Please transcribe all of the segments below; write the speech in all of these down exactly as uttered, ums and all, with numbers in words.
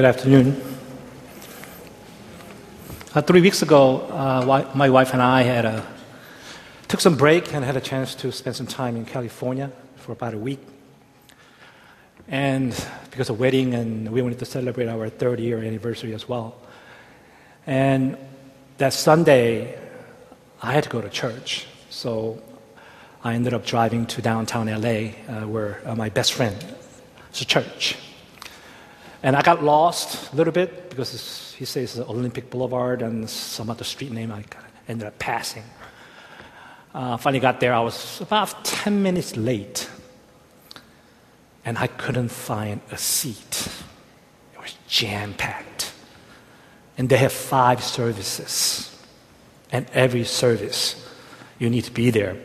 Good afternoon. Uh, three weeks ago, uh, my wife and I had a, took some break and had a chance to spend some time in California for about a week. And because of wedding, and we wanted to celebrate our third year anniversary as well. And that Sunday, I had to go to church. So I ended up driving to downtown L A, uh, where uh, my best friend is a church. And I got lost a little bit because he says it's Olympic Boulevard and some other street name I ended up passing. Uh, finally got there. I was about ten minutes late. And I couldn't find a seat. It was jam-packed. And they have five services. And every service, you need to be there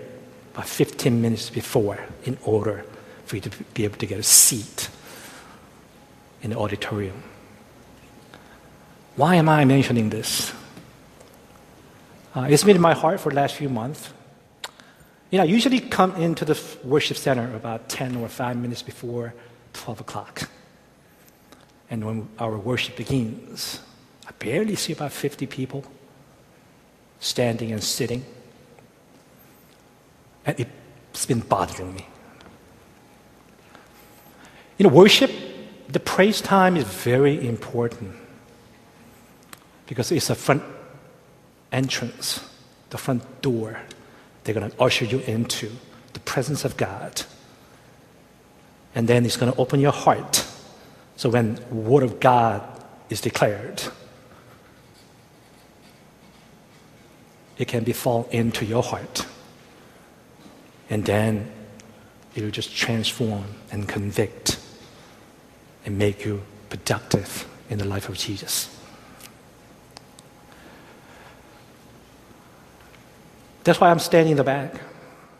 by fifteen minutes before in order for you to be able to get a seat in the auditorium. Why am I mentioning this? Uh, it's been in my heart for the last few months. You know, I usually come into the worship center about ten or five minutes before twelve o'clock. And when our worship begins, I barely see about fifty people standing and sitting. And it's been bothering me. You know, worship, the praise time is very important because it's a front entrance, the front door. They're going to usher you into the presence of God. And then it's going to open your heart. So when the Word of God is declared, it can be fall into your heart. And then it will just transform and convict and make you productive in the life of Jesus. That's why I'm standing in the back.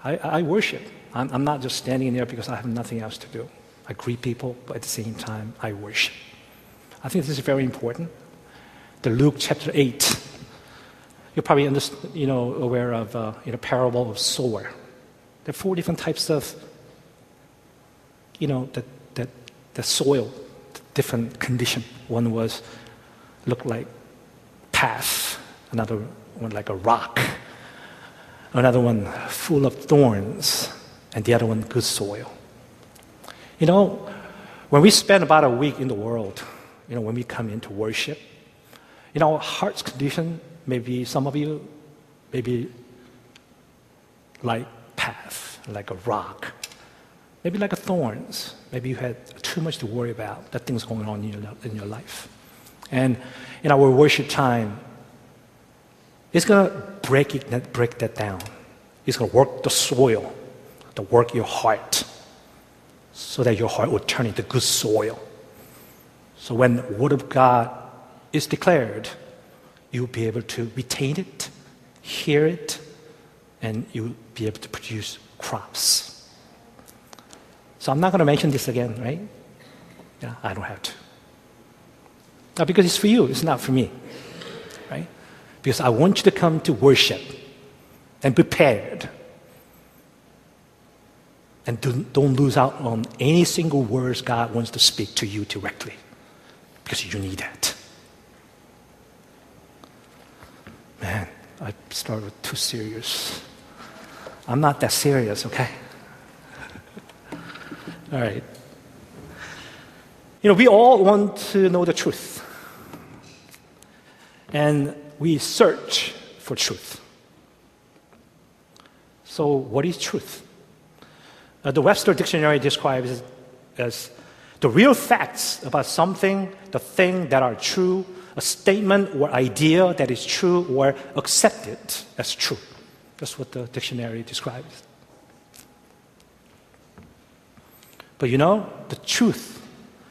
I, I worship. I'm, I'm not just standing in there because I have nothing else to do. I greet people, but at the same time, I worship. I think this is very important. The Luke chapter eight. You're probably understand, you know, aware of the uh, you know, parable of sower. There are four different types of, you know, the, the, the soil, the different condition. One was looked like path. Another one like a rock. Another one full of thorns, and the other one good soil. You know, when we spend about a week in the world, you know, when we come into worship, you know, our heart's condition, maybe some of you, maybe like path, like a rock, maybe like a thorns. Maybe you had too much to worry about, that thing's going on in your, in your life. And in our worship time, it's going to break it, break that down. It's going to work the soil, to work your heart, so that your heart will turn into good soil. So when the Word of God is declared, you'll be able to retain it, hear it, and you'll be able to produce crops. So I'm not going to mention this again, right? Yeah, I don't have to. No, because it's for you, it's not for me. Because I want you to come to worship and prepared. And do, don't lose out on any single words God wants to speak to you directly. Because you need that. Man, I started too serious. I'm not that serious, okay? All right. You know, we all want to know the truth. And we search for truth. So what is truth? Uh, the Webster Dictionary describes it as the real facts about something, the thing that are true, a statement or idea that is true or accepted as true. That's what the dictionary describes. But you know, the truth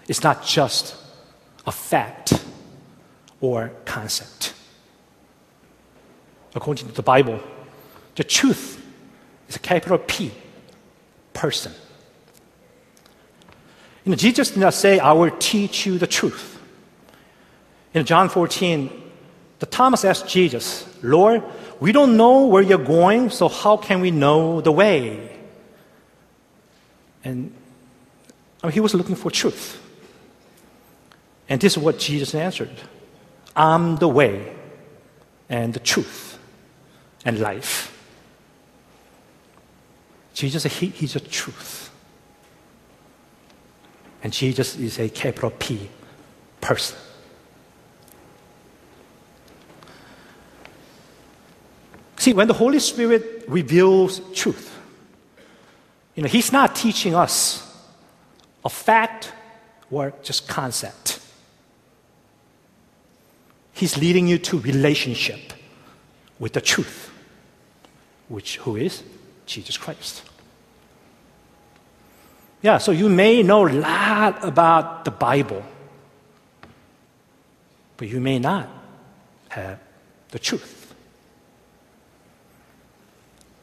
is not just a fact or concept. According to the Bible, the truth is a capital P, person. You know, Jesus did not say, I will teach you the truth. In John fourteen, the Thomas asked Jesus, Lord, we don't know where you're going, so how can we know the way? And I mean, he was looking for truth. And this is what Jesus answered. I'm the way and the truth and life. Jesus, he, he's the truth. And Jesus is a capital P person. See, when the Holy Spirit reveals truth, you know, he's not teaching us a fact or just concept. He's leading you to relationship with the truth, which who is Jesus Christ. Yeah, so you may know a lot about the Bible, but you may not have the truth.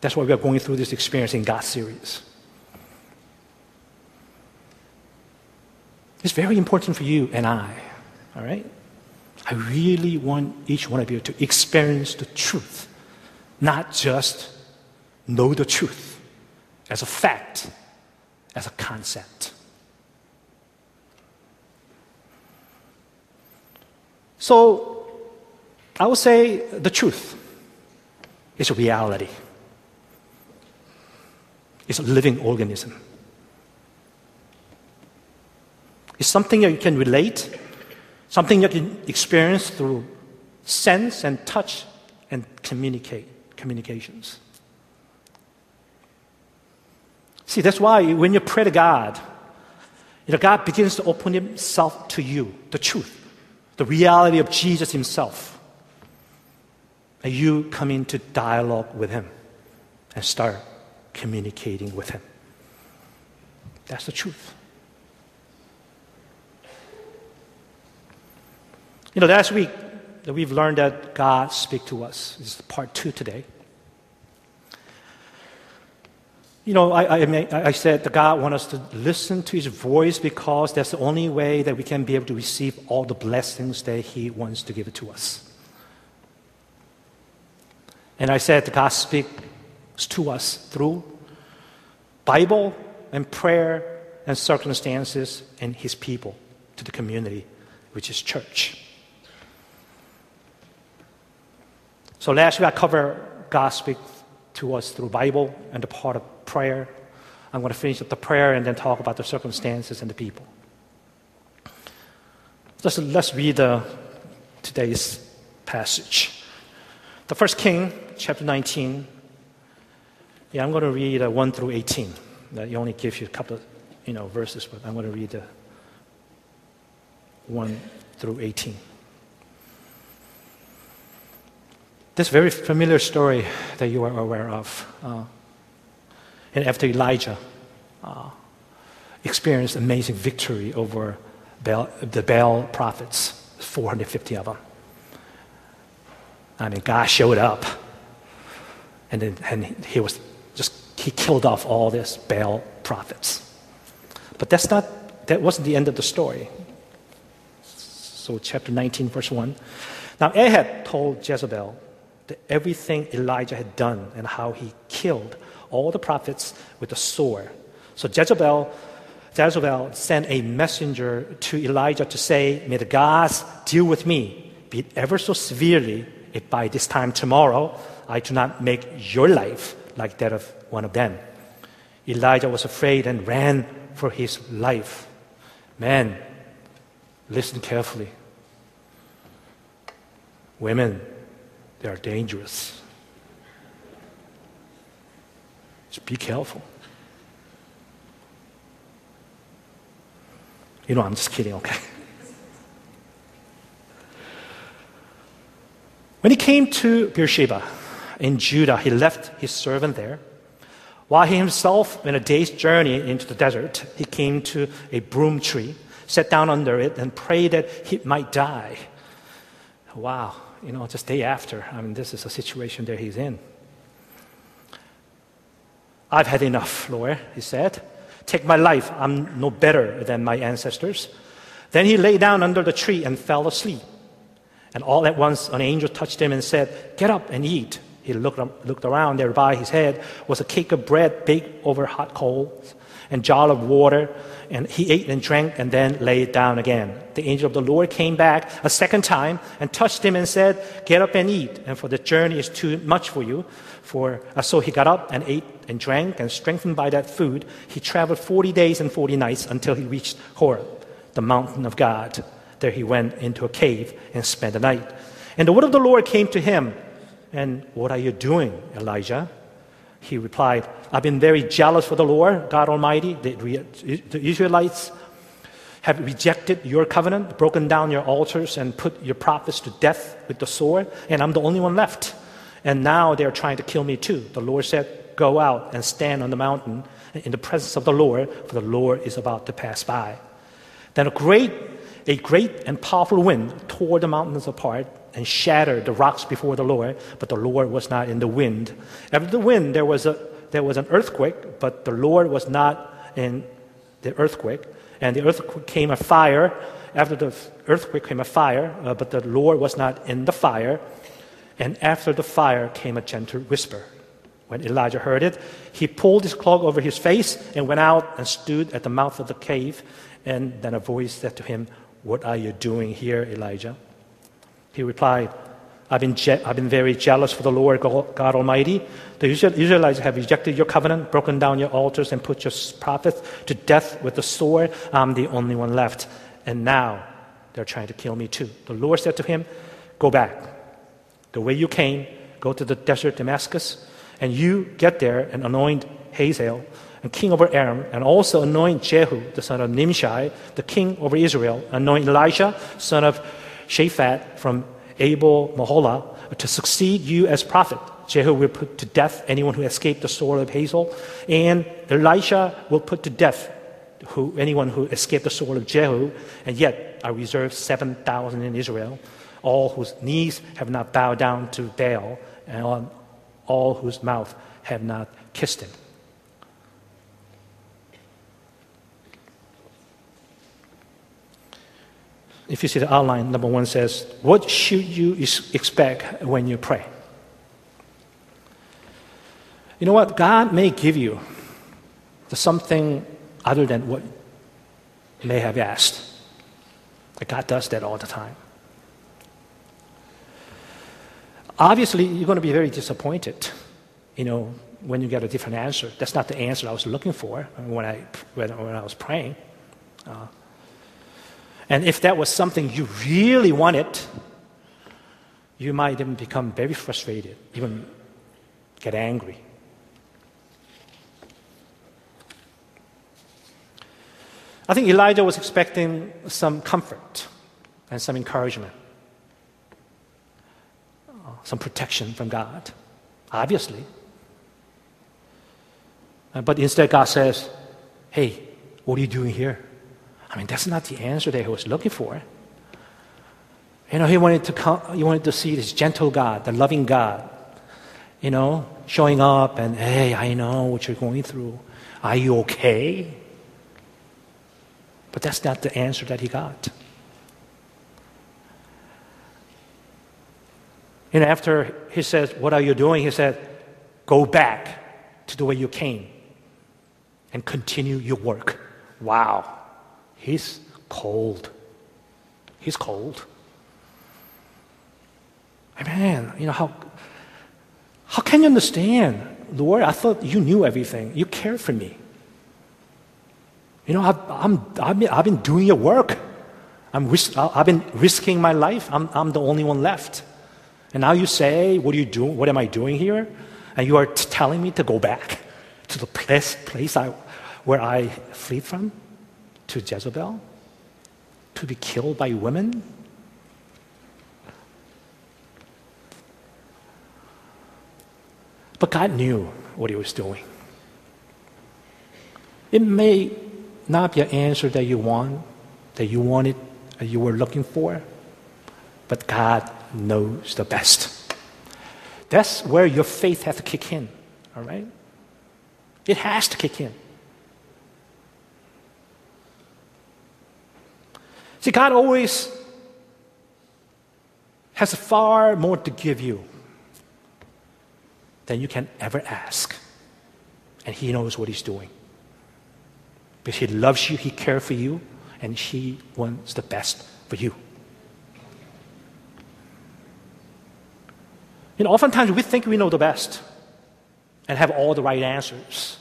That's why we are going through this Experiencing God series. It's very important for you and I, all right? I really want each one of you to experience the truth, not just know the truth as a fact, as a concept. So, I would say the truth is a reality. It's a living organism. It's something that you can relate, something you can experience through sense and touch and communicate, communications. See, that's why when you pray to God, you know, God begins to open himself to you, the truth, the reality of Jesus himself. And you come into dialogue with him and start communicating with him. That's the truth. You know, last week, we've learned that God speaks to us. This is part two today. You know, I, I, I said that God wants us to listen to his voice because that's the only way that we can be able to receive all the blessings that he wants to give to us. And I said that God speaks to us through Bible and prayer and circumstances and his people to the community, which is church. So last week I covered God speaks to us through Bible and the part of prayer. I'm going to finish up the prayer and then talk about the circumstances and the people. Let's, let's read uh, today's passage. The First King, chapter nineteen. Yeah, I'm going to read uh, one through eighteen. That only gives you a couple of you know, verses, but I'm going to read uh, one through eighteen. This very familiar story that you are aware of. Uh, And after Elijah uh, experienced amazing victory over Baal, the Baal prophets, four hundred fifty of them. I mean, God showed up, and then and he was just he killed off all these Baal prophets. But that's not that wasn't the end of the story. So, chapter nineteen, verse one. Now, Ahab told Jezebel that everything Elijah had done and how he killed all the prophets with the sword. So Jezebel, Jezebel sent a messenger to Elijah to say, may the gods deal with me, be it ever so severely, if by this time tomorrow I do not make your life like that of one of them. Elijah was afraid and ran for his life. Men, listen carefully. Women, they are dangerous. Just be careful. You know, I'm just kidding, okay? When he came to Beersheba in Judah, he left his servant there. While he himself went a day's journey into the desert, he came to a broom tree, sat down under it, and prayed that he might die. Wow, you know, just day after. I mean, this is the situation that he's in. I've had enough, Lord, he said. Take my life. I'm no better than my ancestors. Then he lay down under the tree and fell asleep. And all at once an angel touched him and said, get up and eat. He looked, looked around. There by his head was a cake of bread baked over hot coals and jar of water, and he ate and drank and then lay down again. The angel of the Lord came back a second time and touched him and said, get up and eat, and for the journey is too much for you. For uh, So he got up and ate and drank, and strengthened by that food, he traveled forty days and forty nights until he reached Horeb, the mountain of God. There he went into a cave and spent the night. And the word of the Lord came to him, and what are you doing, Elijah? He replied, I've been very jealous for the Lord, God Almighty. The, the Israelites have rejected your covenant, broken down your altars, and put your prophets to death with the sword, and I'm the only one left. And now they're trying to kill me too. The Lord said, go out and stand on the mountain in the presence of the Lord, for the Lord is about to pass by. Then a great, a great and powerful wind tore the mountains apart, and shattered the rocks before the Lord, but the Lord was not in the wind. After the wind, there was, a, there was an earthquake, but the Lord was not in the earthquake. And the earthquake came a fire. After the earthquake came a fire, uh, but the Lord was not in the fire. And after the fire came a gentle whisper. When Elijah heard it, he pulled his cloak over his face and went out and stood at the mouth of the cave. And then a voice said to him, what are you doing here, Elijah? He replied, I've been, je- I've been very jealous for the Lord God Almighty. The Israelites have rejected your covenant, broken down your altars, and put your prophets to death with the sword. I'm the only one left, and now they're trying to kill me too. The Lord said to him, go back the way you came, go to the desert Damascus, and you get there and anoint Hazael, and king over Aram, and also anoint Jehu, the son of Nimshi, the king over Israel, anoint Elisha, son of Shaphat from Abel-Meholah, to succeed you as prophet. Jehu will put to death anyone who escaped the sword of Hazael, and Elisha will put to death who, anyone who escaped the sword of Jehu, and yet I reserve seven thousand in Israel, all whose knees have not bowed down to Baal, and all whose mouth have not kissed him. If you see the outline, number one says, what should you expect when you pray? You know what? God may give you something other than what you may have asked. God does that all the time. Obviously, you're going to be very disappointed, you know, when you get a different answer. That's not the answer I was looking for when I, when, when I was praying. Uh, And if that was something you really wanted, you might even become very frustrated, even get angry. I think Elijah was expecting some comfort and some encouragement, some protection from God, obviously. But instead God says, hey, what are you doing here? I mean, that's not the answer that he was looking for. You know, he wanted to come, he wanted to see this gentle God, the loving God, you know, showing up and, hey, I know what you're going through. Are you okay? But that's not the answer that he got. And after he says, what are you doing? He said, go back to the way you came and continue your work. Wow. He's cold. He's cold. Man, you know, how, how can you understand? Lord, I thought you knew everything. You cared for me. You know, I've, I'm, I've, been, I've been doing your work. I'm risk, I've been risking my life. I'm, I'm the only one left. And now you say, what are you doing? What am I doing here? And you are t- telling me to go back to the place, place I, where I fled from? To Jezebel, to be killed by women? But God knew what he was doing. It may not be an answer that you want, that you wanted, that you were looking for, but God knows the best. That's where your faith has to kick in, all right? It has to kick in. See, God always has far more to give you than you can ever ask. And he knows what he's doing. Because He loves you, He cares for you, and He wants the best for you. You know, oftentimes we think we know the best and have all the right answers.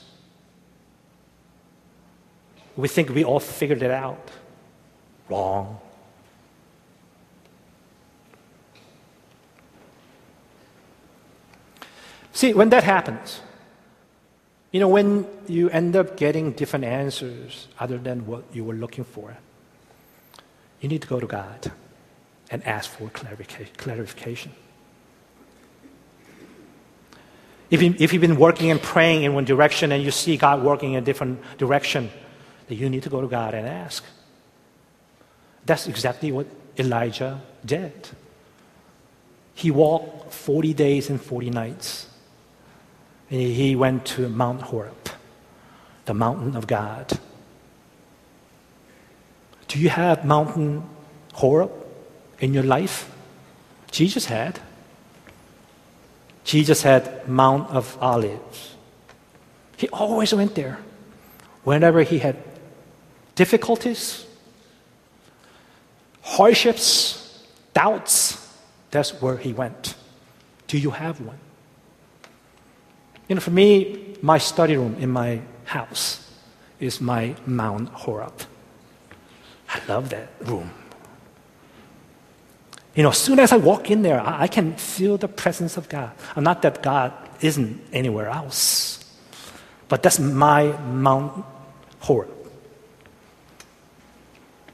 We think we all figured it out. Wrong. See, when that happens, you know, when you end up getting different answers other than what you were looking for, you need to go to God and ask for clarification. If, you, if you've been working and praying in one direction and you see God working in a different direction, then you need to go to God and ask. That's exactly what Elijah did. He walked forty days and forty nights. And he went to Mount Horeb, the mountain of God. Do you have Mountain Horeb in your life? Jesus had. Jesus had Mount of Olives. He always went there. Whenever he had difficulties, hardships, doubts, that's where he went. Do you have one? You know, for me, my study room in my house is my Mount Horeb. I love that room. You know, as soon as I walk in there, I, I can feel the presence of God. Not that God isn't anywhere else, but that's my Mount Horeb.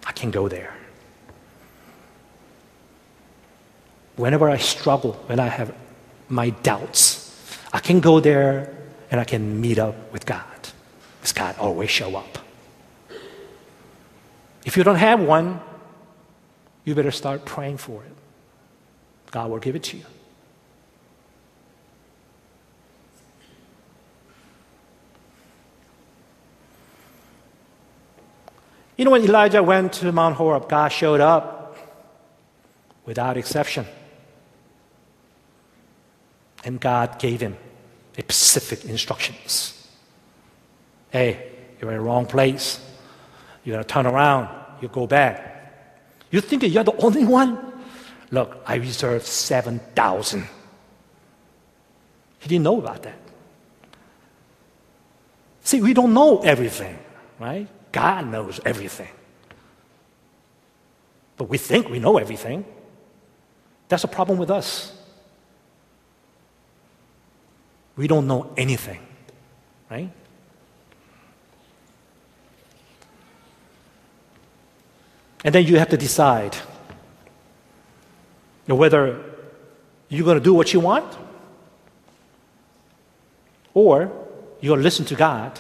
I can go there. Whenever I struggle, when I have my doubts, I can go there and I can meet up with God. Because God always shows up. If you don't have one, you better start praying for it. God will give it to you. You know, when Elijah went to Mount Horeb, God showed up without exception. And God gave him specific instructions. Hey, you're in the wrong place. You're going to turn around. You go back. You think that you're the only one? Look, I reserved seven thousand. He didn't know about that. See, we don't know everything, right? God knows everything. But we think we know everything. That's a problem with us. We don't know anything, right? And then you have to decide whether you're going to do what you want or you're going to listen to God.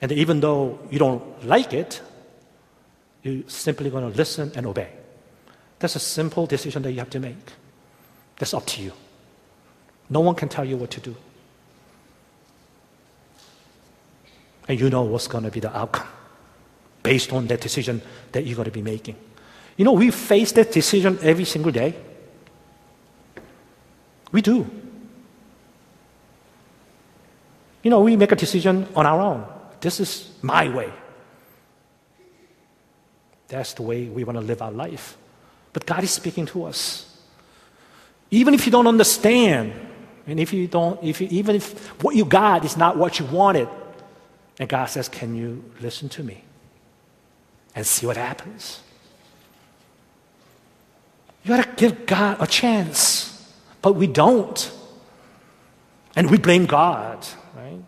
And even though you don't like it, you're simply going to listen and obey. That's a simple decision that you have to make. That's up to you. No one can tell you what to do. And you know what's going to be the outcome based on that decision that you're going to be making. You know, we face that decision every single day. We do. You know, we make a decision on our own. This is my way. That's the way we want to live our life. But God is speaking to us. Even if you don't understand, and if you don't, if you, even if what you got is not what you wanted, and God says, can you listen to me and see what happens? You got to give God a chance, but we don't. And we blame God, right?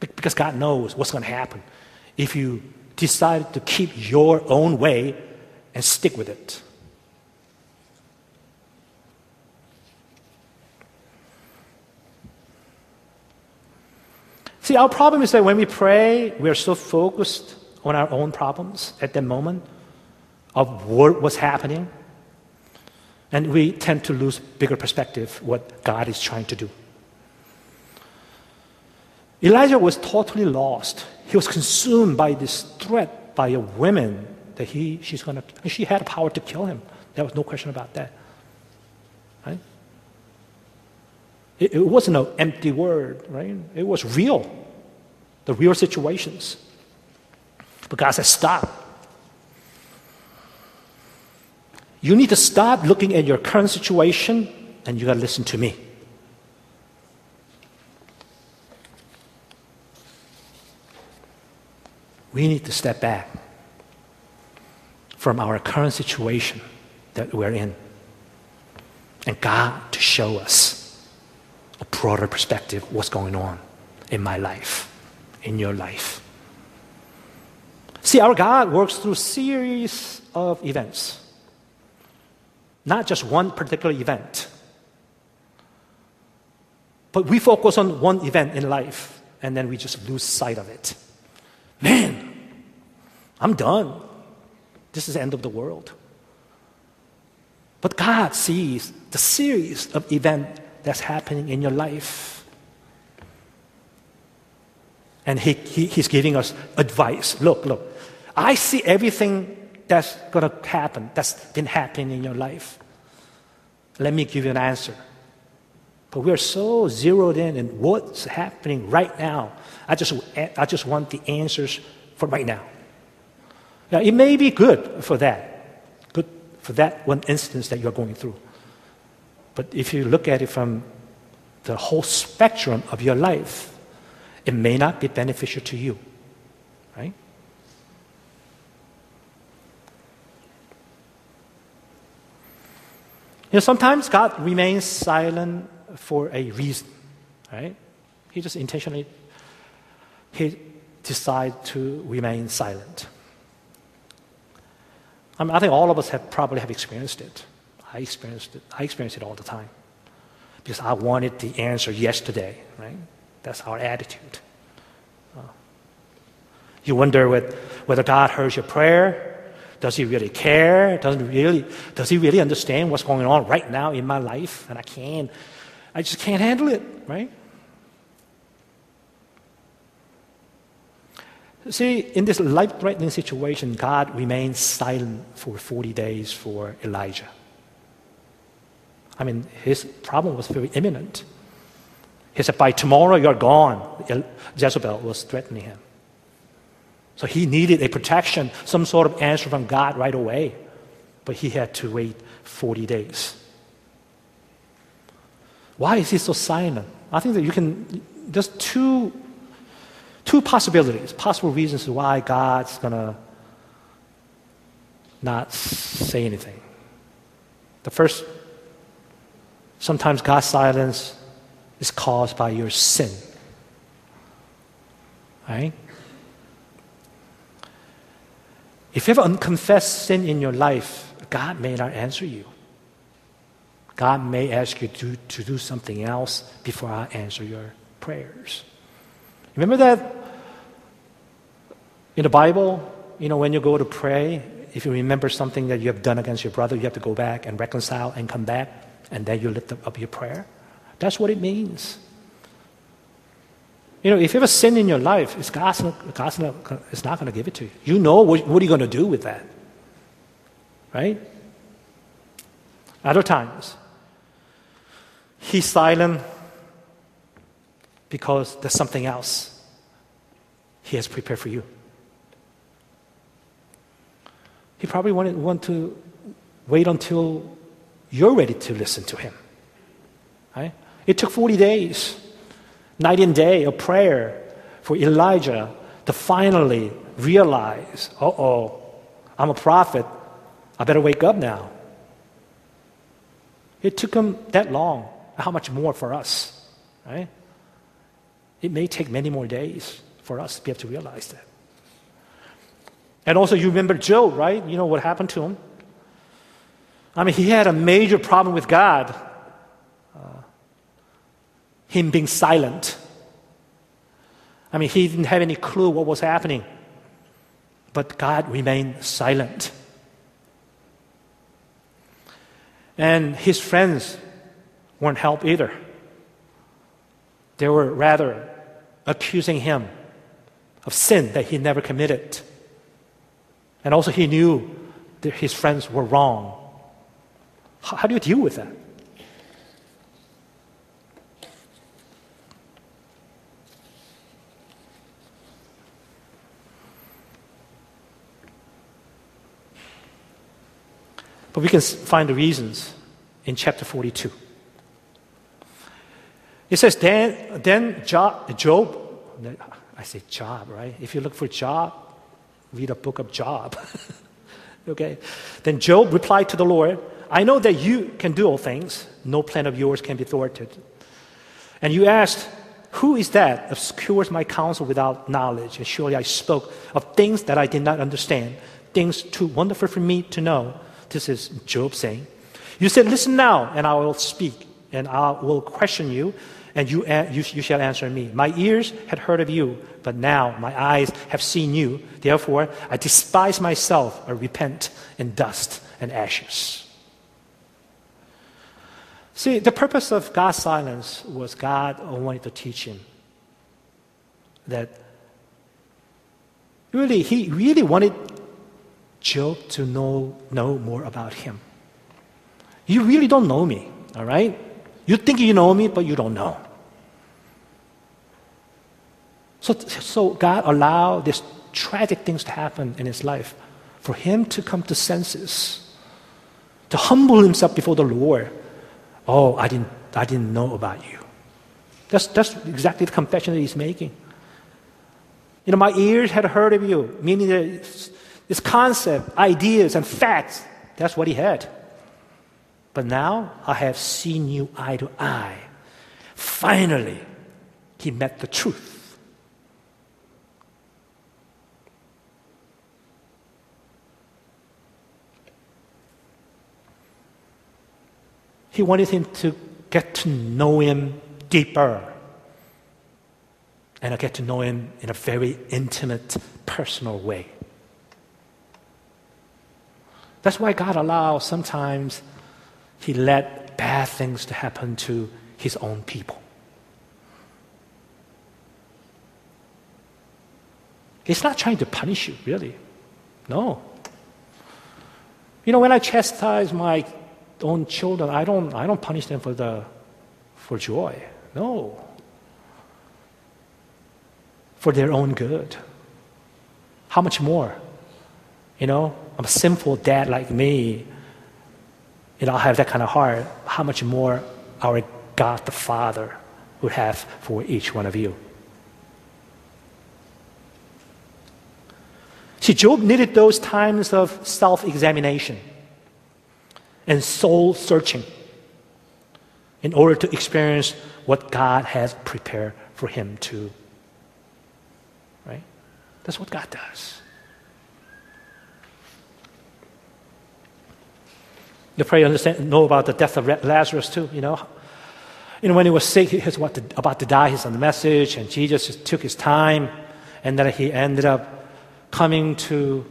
Because God knows what's going to happen if you decide to keep your own way and stick with it. See, our problem is that when we pray, we are so focused on our own problems at that moment of what was happening, and we tend to lose bigger perspective what God is trying to do. Elijah was totally lost. He was consumed by this threat by a woman that he she's gonna and she had power to kill him. There was no question about that. Right? It, it wasn't an empty word, right? It was real, the real situations. But God said, stop. You need to stop looking at your current situation, and you got to listen to me. We need to step back from our current situation that we're in, and God to show us a broader perspective of what's going on in my life, in your life. See, our God works through a series of events, not just one particular event. But we focus on one event in life, and then we just lose sight of it. Man, I'm done. This is the end of the world. But God sees the series of events that's happening in your life. And he, he, He's giving us advice. Look, look, I see everything that's going to happen, that's been happening in your life. Let me give you an answer. But we're so zeroed in in what's happening right now. I just, I just want the answers for right now. Now, it may be good for that, good for that one instance that you're going through. But if you look at it from the whole spectrum of your life, it may not be beneficial to you, right? You know, sometimes God remains silent for a reason, right? He just intentionally he decides to remain silent. I mean, I think all of us have probably have experienced it. I experienced it. I experience it all the time because I wanted the answer yesterday, right? That's our attitude. Uh, you wonder with, whether God heard your prayer. Does He really care? Does he really does He really understand what's going on right now in my life? And I can't. I just can't handle it, right? See, in this life-threatening situation, God remained silent for forty days for Elijah. I mean, his problem was very imminent. He said, by tomorrow, you're gone. Jezebel was threatening him. So he needed a protection, some sort of answer from God right away. But he had to wait forty days. Why is he so silent? I think that you can, there's two Two possibilities, possible reasons why God's going to not say anything. The first, sometimes God's silence is caused by your sin. Right? If you have unconfessed sin in your life, God may not answer you. God may ask you to, to do something else before I answer your prayers. Remember that in the Bible, you know, when you go to pray, if you remember something that you have done against your brother, you have to go back and reconcile and come back, and then you lift up your prayer. That's what it means. You know, if you have a sin in your life, it's God's, God's not, it's not going to give it to you. You know what, what are you going to do with that, right? Other times, He's silent because there's something else He has prepared for you. He probably wanted, want to wait until you're ready to listen to Him. Right? It took forty days, night and day of prayer for Elijah to finally realize, uh-oh, I'm a prophet. I better wake up now. It took him that long. How much more for us, right? It may take many more days for us to be able to realize that. And also, you remember Job, right? You know what happened to him? I mean, he had a major problem with God, uh, him being silent. I mean, he didn't have any clue what was happening, but God remained silent. And his friends weren't helped either. They were rather accusing him of sin that he never committed. And also he knew that his friends were wrong. How, how do you deal with that? But we can find the reasons in chapter forty-two. It says, then, then Job, I say Job, right? If you look for Job, read a book of Job. Okay? Then Job replied to the Lord, I know that you can do all things. No plan of yours can be thwarted. And you asked, who is that obscures my counsel without knowledge? And surely I spoke of things that I did not understand, things too wonderful for me to know. This is Job saying, you said, listen now, and I will speak, and I will question you, and you, uh, you, you shall answer me. My ears had heard of you, but now my eyes have seen you. Therefore, I despise myself, I repent in dust and ashes. See, the purpose of God's silence was God wanted to teach him that really, he really wanted Job to know, know more about him. You really don't know me, all right? You think you know me, but you don't know. So, so God allowed these tragic things to happen in his life for him to come to senses, to humble himself before the Lord. Oh, I didn't, I didn't know about you. That's, that's exactly the confession that he's making. You know, my ears had heard of you, meaning that this concept, ideas, and facts, that's what he had. But now I have seen you eye to eye. Finally, he met the truth. He wanted him to get to know him deeper and get to know him in a very intimate, personal way. That's why God allows sometimes he let bad things to happen to his own people. He's not trying to punish you, really. No. You know, when I chastise my own children, I don't, I don't punish them for, the, for joy. No. For their own good. How much more? You know, I'm a sinful dad like me. You know, I have that kind of heart. How much more our God the Father would have for each one of you? See, Job needed those times of self-examination and soul-searching in order to experience what God has prepared for him to. Right? That's what God does. You probably understand, know about the death of Lazarus too, you know. You know, when he was sick, he was about to, about to die, he sent the message, and Jesus just took his time, and then he ended up coming to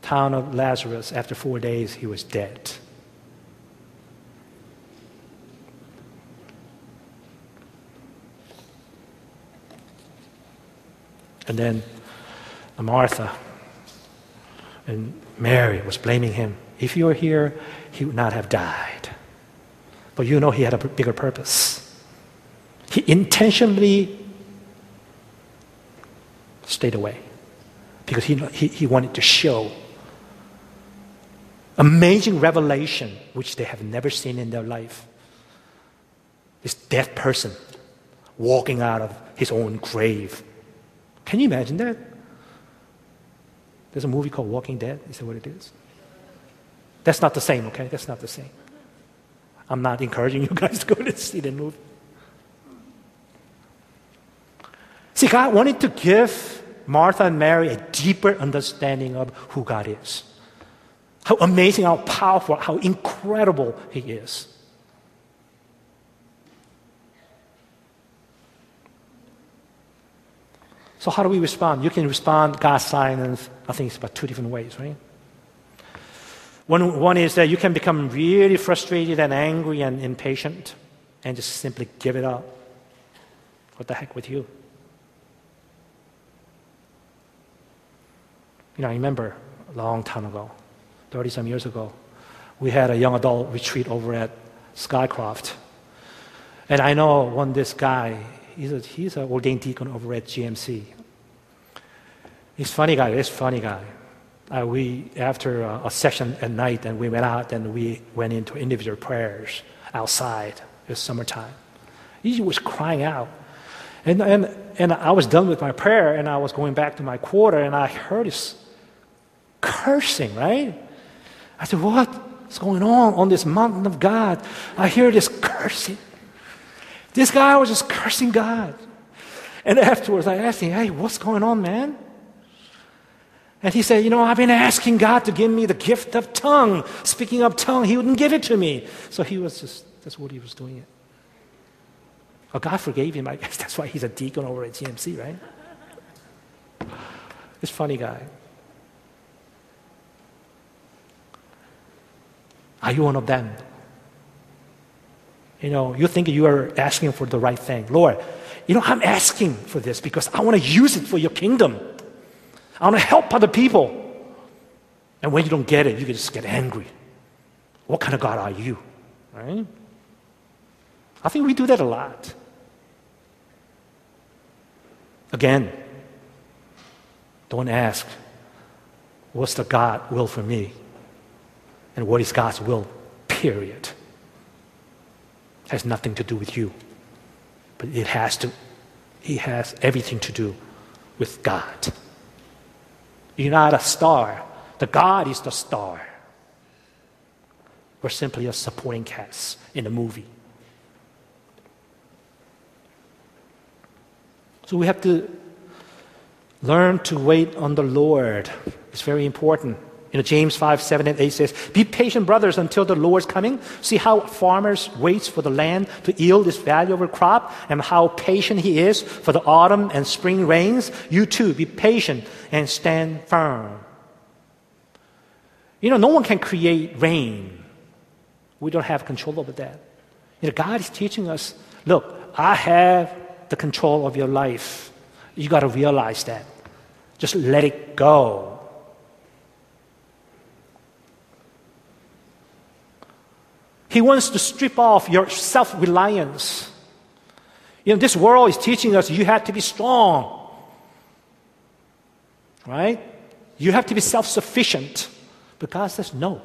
the town of Lazarus. After four days, he was dead. And then Martha and Mary was blaming him. If you were here, he would not have died. But you know he had a bigger purpose. He intentionally stayed away because he, he, he wanted to show amazing revelation which they have never seen in their life. This dead person walking out of his own grave. Can you imagine that? There's a movie called Walking Dead. Is that what it is? That's not the same, okay? That's not the same. I'm not encouraging you guys to go to see the movie. See, God wanted to give Martha and Mary a deeper understanding of who God is. How amazing, how powerful, how incredible He is. So how do we respond? You can respond to God's silence, I think it's about two different ways, right? One, one is that you can become really frustrated and angry and impatient and just simply give it up. What the heck with you? You know, I remember a long time ago, thirty-some years ago, we had a young adult retreat over at Skycroft. And I know one this guy, he's a, he's an ordained deacon over at G M C. He's a funny guy, he's a funny guy. uh, we, after a, a session at night, and we went out and we went into individual prayers outside. It was summertime. He was crying out. And, and, and I was done with my prayer, and I was going back to my quarter, and I heard his cursing, right? I said, what's going on on this mountain of God? I hear this cursing. This guy was just cursing God. And afterwards, I asked him, hey, what's going on, man? And he said, you know, I've been asking God to give me the gift of tongue. Speaking of tongue, he wouldn't give it to me. So he was just, that's what he was doing it. Oh, God forgave him, I guess. That's why he's a deacon over at G M C, right? This funny guy. Are you one of them? You know, you think you are asking for the right thing. Lord, you know, I'm asking for this because I want to use it for your kingdom. I want to help other people. And when you don't get it, you can just get angry. What kind of God are you? Right? I think we do that a lot. Again, don't ask, what's the God will for me? And what is God's will, period. It has nothing to do with you. But it has to, it has everything to do with God. You're not a star. The God is the star. We're simply a supporting cast in a movie. So we have to learn to wait on the Lord. It's very important. You know, James five, seven and eight says, be patient, brothers, until the Lord's coming. See how farmers waits for the land to yield its valuable crop, and how patient he is for the autumn and spring rains. You too, be patient and stand firm. You know, no one can create rain. We don't have control over that. You know, God is teaching us, look, I have the control of your life. You got to realize that. Just let it go. He wants to strip off your self-reliance. You know, this world is teaching us you have to be strong. Right? You have to be self-sufficient. But God says no.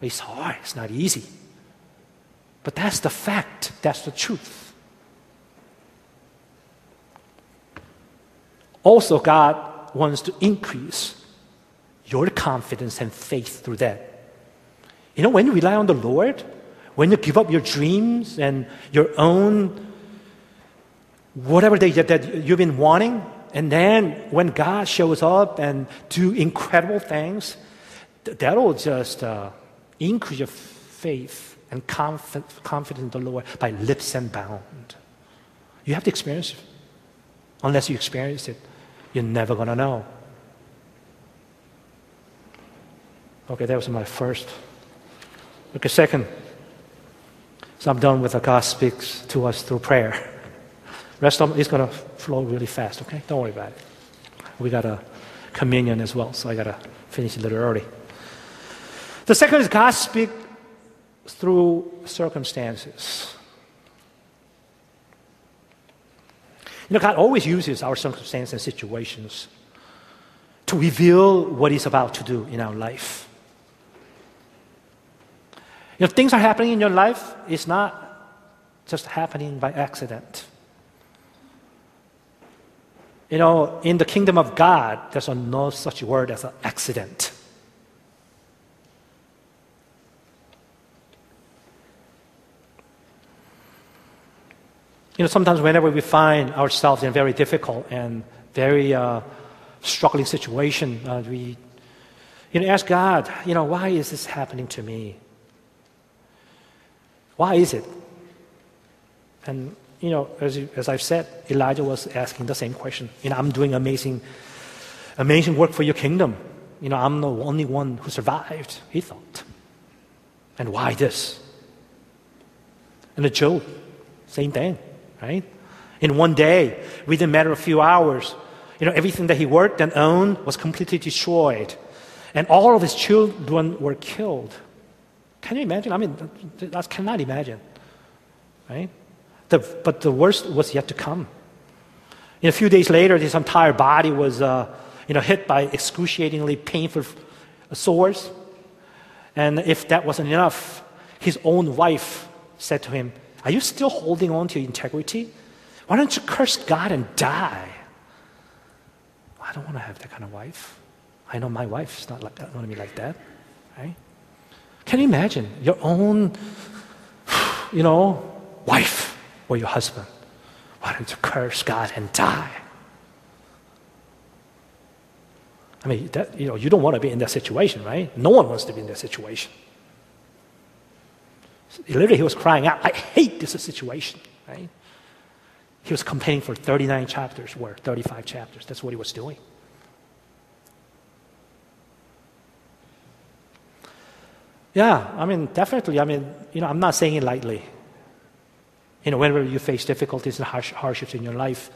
It's hard. It's not easy. But that's the fact. That's the truth. Also, God wants to increase your confidence and faith through that. You know, when you rely on the Lord, when you give up your dreams and your own whatever they, that you've been wanting, and then when God shows up and do incredible things, that will just uh, increase your faith and conf- confidence in the Lord by leaps and bounds. You have to experience it. Unless you experience it, you're never going to know. Okay, that was my first... Okay, second, so I'm done with how God speaks to us through prayer. Rest of it is going to flow really fast, okay? Don't worry about it. We got a communion as well, so I got to finish a little early. The second is God speaks through circumstances. You know, God always uses our circumstances and situations to reveal what He's about to do in our life. You know, things are happening in your life. It's not just happening by accident. You know, in the kingdom of God, there's no such word as an accident. You know, sometimes whenever we find ourselves in a very difficult and very uh, struggling situation, uh, we, you know, ask God, you know, why is this happening to me? Why is it? And, you know, as, as I've said, Elijah was asking the same question. You know, I'm doing amazing, amazing work for your kingdom. You know, I'm the only one who survived, he thought. And why this? And Job, same thing, right? In one day, within a matter of a few hours, you know, everything that he worked and owned was completely destroyed. And all of his children were killed. Can you imagine? I mean, I cannot imagine, right? The, but the worst was yet to come. You know, a few days later, his entire body was, uh, you know, hit by excruciatingly painful sores. And if that wasn't enough, his own wife said to him, "Are you still holding on to your integrity? Why don't you curse God and die?" I don't want to have that kind of wife. I know my wife's not like, going to be like that, right? Can you imagine your own, you know, wife or your husband? Why don't you curse God and die? I mean, that, you know, you don't want to be in that situation, right? No one wants to be in that situation. Literally, he was crying out, "I hate this situation," right? He was complaining for thirty-nine chapters, or thirty-five chapters. That's what he was doing. Yeah, I mean, definitely. I mean, you know, I'm not saying it lightly. You know, whenever you face difficulties and harsh, hardships in your life,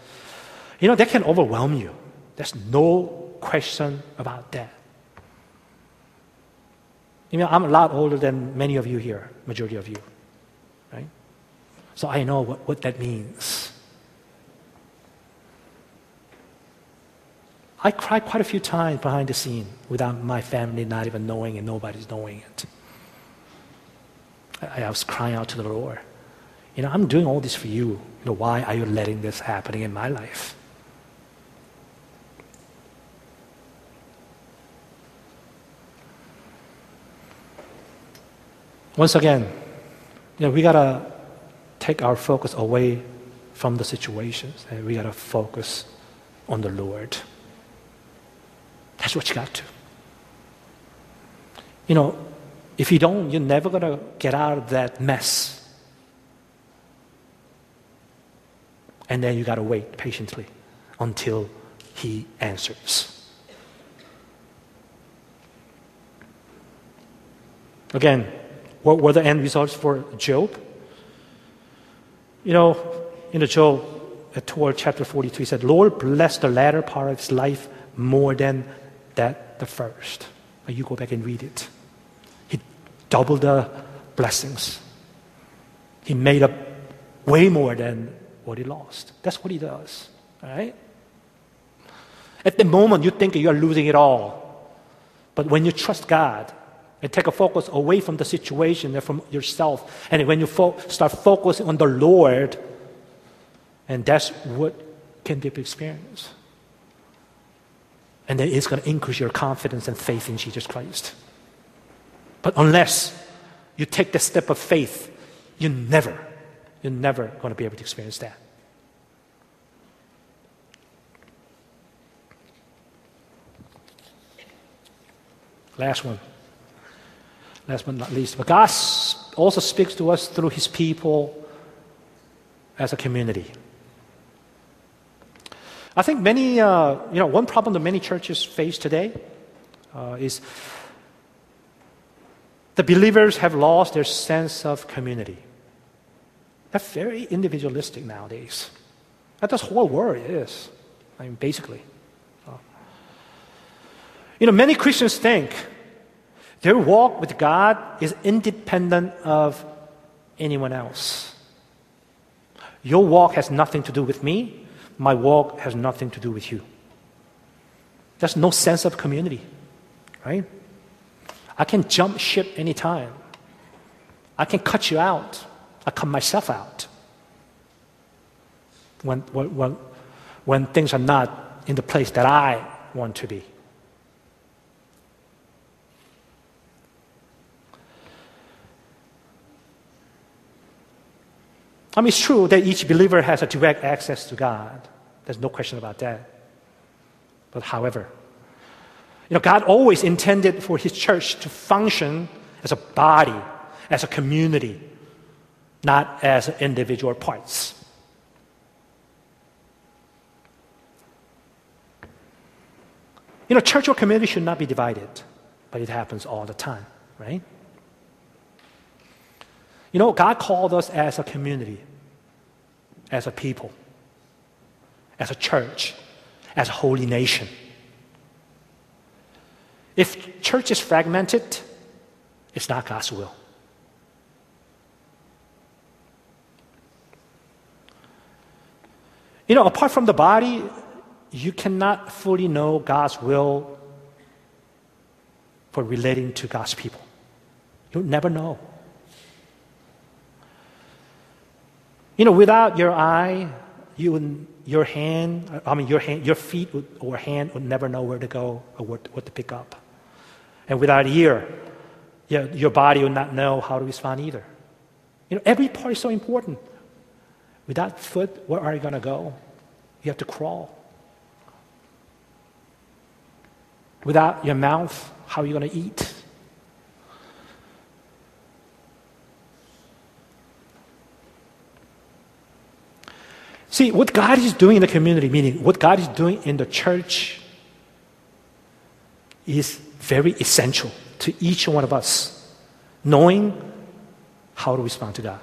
you know, that can overwhelm you. There's no question about that. You know, I'm a lot older than many of you here, majority of you, right? So I know what, what that means. I cried quite a few times behind the scene without my family not even knowing and nobody's knowing it. I, I was crying out to the Lord. You know, I'm doing all this for you. You know, why are you letting this happening in my life? Once again, you know, we gotta take our focus away from the situations, and we gotta focus on the Lord. That's what you got to. You know, if you don't, you're never gonna get out of that mess. And then you got to wait patiently until he answers. Again, what were the end results for Job? You know, in the Job, toward chapter forty-two, he said, "Lord, bless the latter part of his life more than that the first." You go back and read it. He doubled the blessings. He made up way more than what he lost. That's what he does. All right? At the moment, you think you are losing it all. But when you trust God and take a focus away from the situation and from yourself, and when you fo- start focusing on the Lord, and that's what can be experienced. And then it's going to increase your confidence and faith in Jesus Christ. But unless you take the step of faith, you never You're never going to be able to experience that. Last one. Last but not least. But God also speaks to us through his people as a community. I think many, uh, you know, one problem that many churches face today uh, is the believers have lost their sense of community. That's very individualistic nowadays. That's the whole world is. I mean, basically. You know, many Christians think their walk with God is independent of anyone else. Your walk has nothing to do with me. My walk has nothing to do with you. There's no sense of community, right? I can jump ship anytime. I can cut you out. I cut myself out when, when, when things are not in the place that I want to be. I mean, it's true that each believer has a direct access to God. There's no question about that. But however, you know, God always intended for his church to function as a body, as a community, not as individual parts. You know, church or community should not be divided, but it happens all the time, right? You know, God called us as a community, as a people, as a church, as a holy nation. If church is fragmented, it's not God's will. You know, apart from the body, you cannot fully know God's will for relating to God's people. You'll never know. You know, without your eye, you would, your hand, I mean, your, hand, your feet would, or hand would never know where to go or what, what to pick up. And without ear, you know, your body would not know how to respond either. You know, every part is so important. Without foot, where are you going to go? You have to crawl. Without your mouth, how are you going to eat? See, what God is doing in the community, meaning what God is doing in the church, is very essential to each one of us, knowing how to respond to God.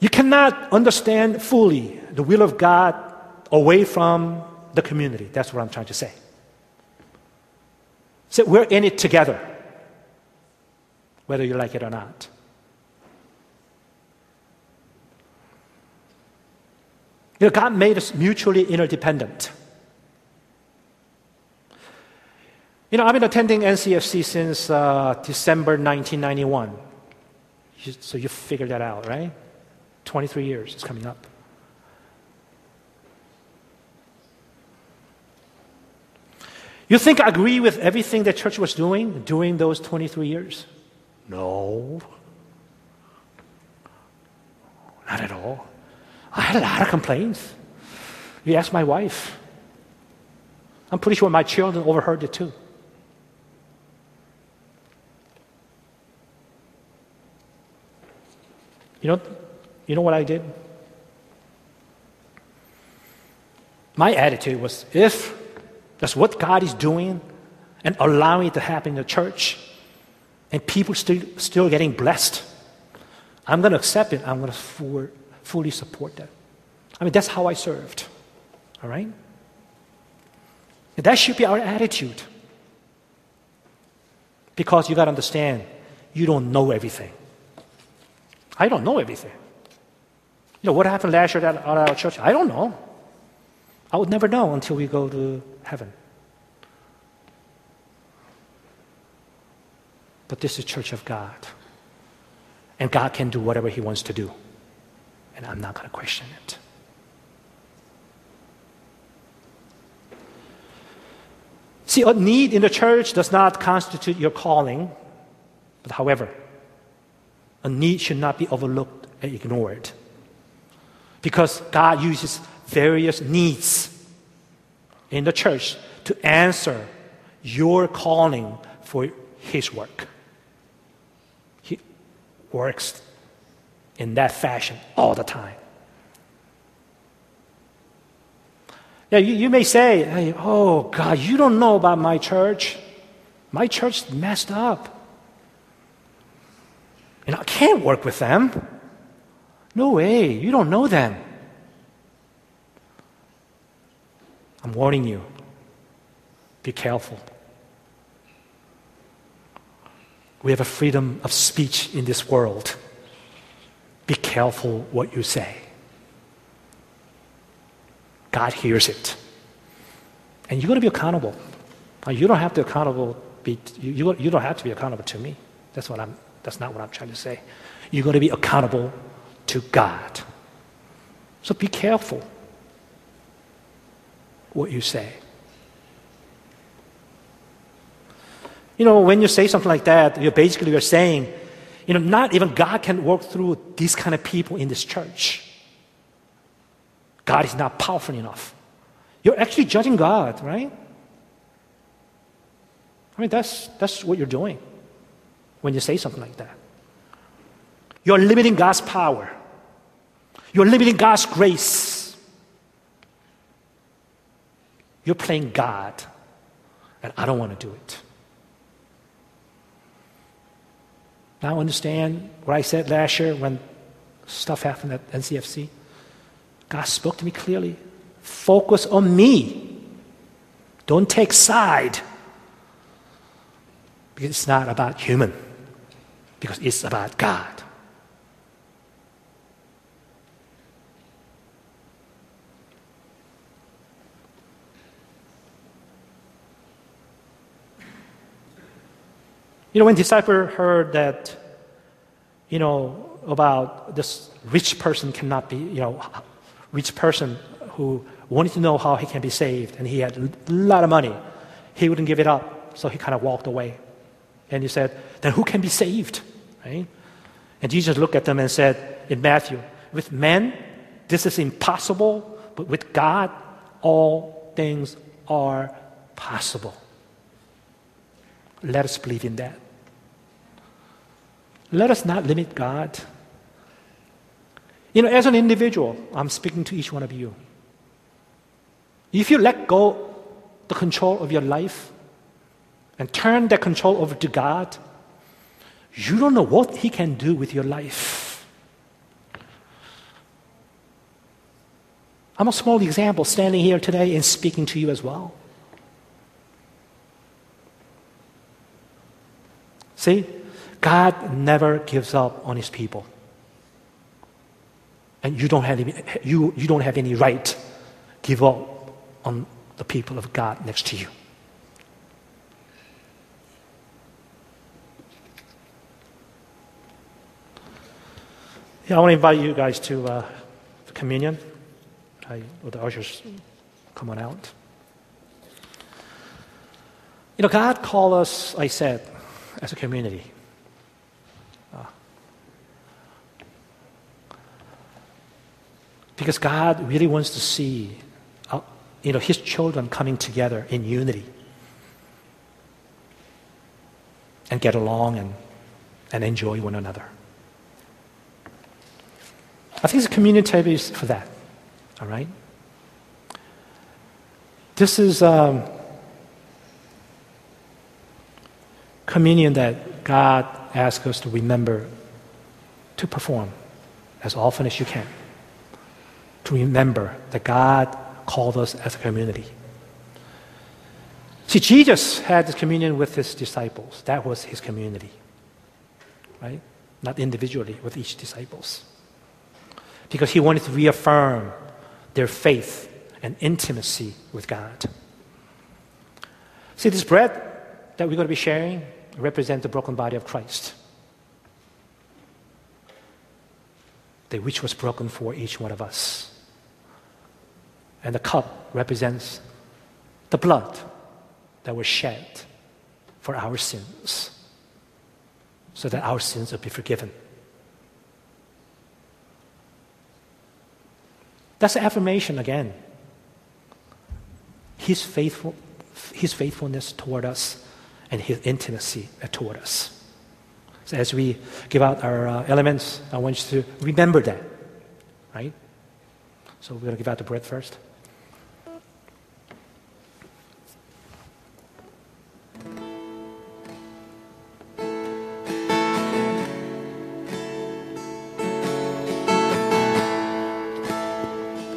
You cannot understand fully the will of God away from the community. That's what I'm trying to say. So we're in it together, whether you like it or not. You know, God made us mutually interdependent. You know, I've been attending N C F C since uh, December nineteen ninety-one. You, so you figured that out, right? twenty-three years is coming up. You think I agree with everything the church was doing during those twenty-three years? No. Not at all. I had a lot of complaints. You ask my wife. I'm pretty sure my children overheard it too. You know, you know what I did? My attitude was, if that's what God is doing and allowing it to happen in the church, and people still still getting blessed, I'm going to accept it. I'm going to forward. Fully support that. I mean, that's how I served. All right? And that should be our attitude. Because you got to understand, you don't know everything. I don't know everything. You know, what happened last year at our church? I don't know. I would never know until we go to heaven. But this is the church of God. And God can do whatever He wants to do. And I'm not going to question it. See, a need in the church does not constitute your calling. But however, a need should not be overlooked and ignored. Because God uses various needs in the church to answer your calling for His work. He works in that fashion all the time. Now, you, you may say, hey, oh, God, you don't know about my church. My church messed up. And I can't work with them. No way. You don't know them. I'm warning you. Be careful. We have a freedom of speech in this world. Be careful what you say. God hears it. And you're going to be accountable. You don't have to accountable be you, you don't have to be accountable to me. That's what I'm that's not what I'm trying to say. You're going to be accountable to God. So be careful what you say. You know, when you say something like that, you're basically you're saying, you know, not even God can work through these kind of people in this church. God is not powerful enough. You're actually judging God, right? I mean, that's, that's what you're doing when you say something like that. You're limiting God's power. You're limiting God's grace. You're playing God, and I don't want to do it. Now understand what I said last year when stuff happened at N C F C? God spoke to me clearly. Focus on me. Don't take side. Because it's not about human. Because it's about God. You know, when disciples heard that, you know, about this rich person cannot be, you know, rich person who wanted to know how he can be saved, and he had a lot of money, he wouldn't give it up, so he kind of walked away. And he said, then who can be saved? Right? And Jesus looked at them and said in Matthew, with men, this is impossible, but with God, all things are possible. Let us believe in that. Let us not limit God. You know, as an individual, I'm speaking to each one of you. If you let go the control of your life and turn that control over to God, you don't know what He can do with your life. I'm a small example standing here today and speaking to you as well. See, God never gives up on His people. And you don't have any, you, you don't have any right to give up on the people of God next to you. Yeah, I want to invite you guys to uh, communion. I, or the ushers, come on out. You know, God called us, I said, as a community. Uh, because God really wants to see uh, you know, His children coming together in unity and get along and, and enjoy one another. I think the communion table is for that, all right? This is um, communion that God asks us to remember to perform as often as you can, to remember that God called us as a community. See, Jesus had this communion with His disciples. That was His community, right? Not individually, with each disciples. Because He wanted to reaffirm their faith and intimacy with God. See, this bread that we're going to be sharing represents the broken body of Christ, that which was broken for each one of us. And the cup represents the blood that was shed for our sins, so that our sins would be forgiven. That's an affirmation again. His faithful, his faithfulness toward us and His intimacy toward us. So as we give out our uh, elements, I want you to remember that, right? So we're going to give out the bread first.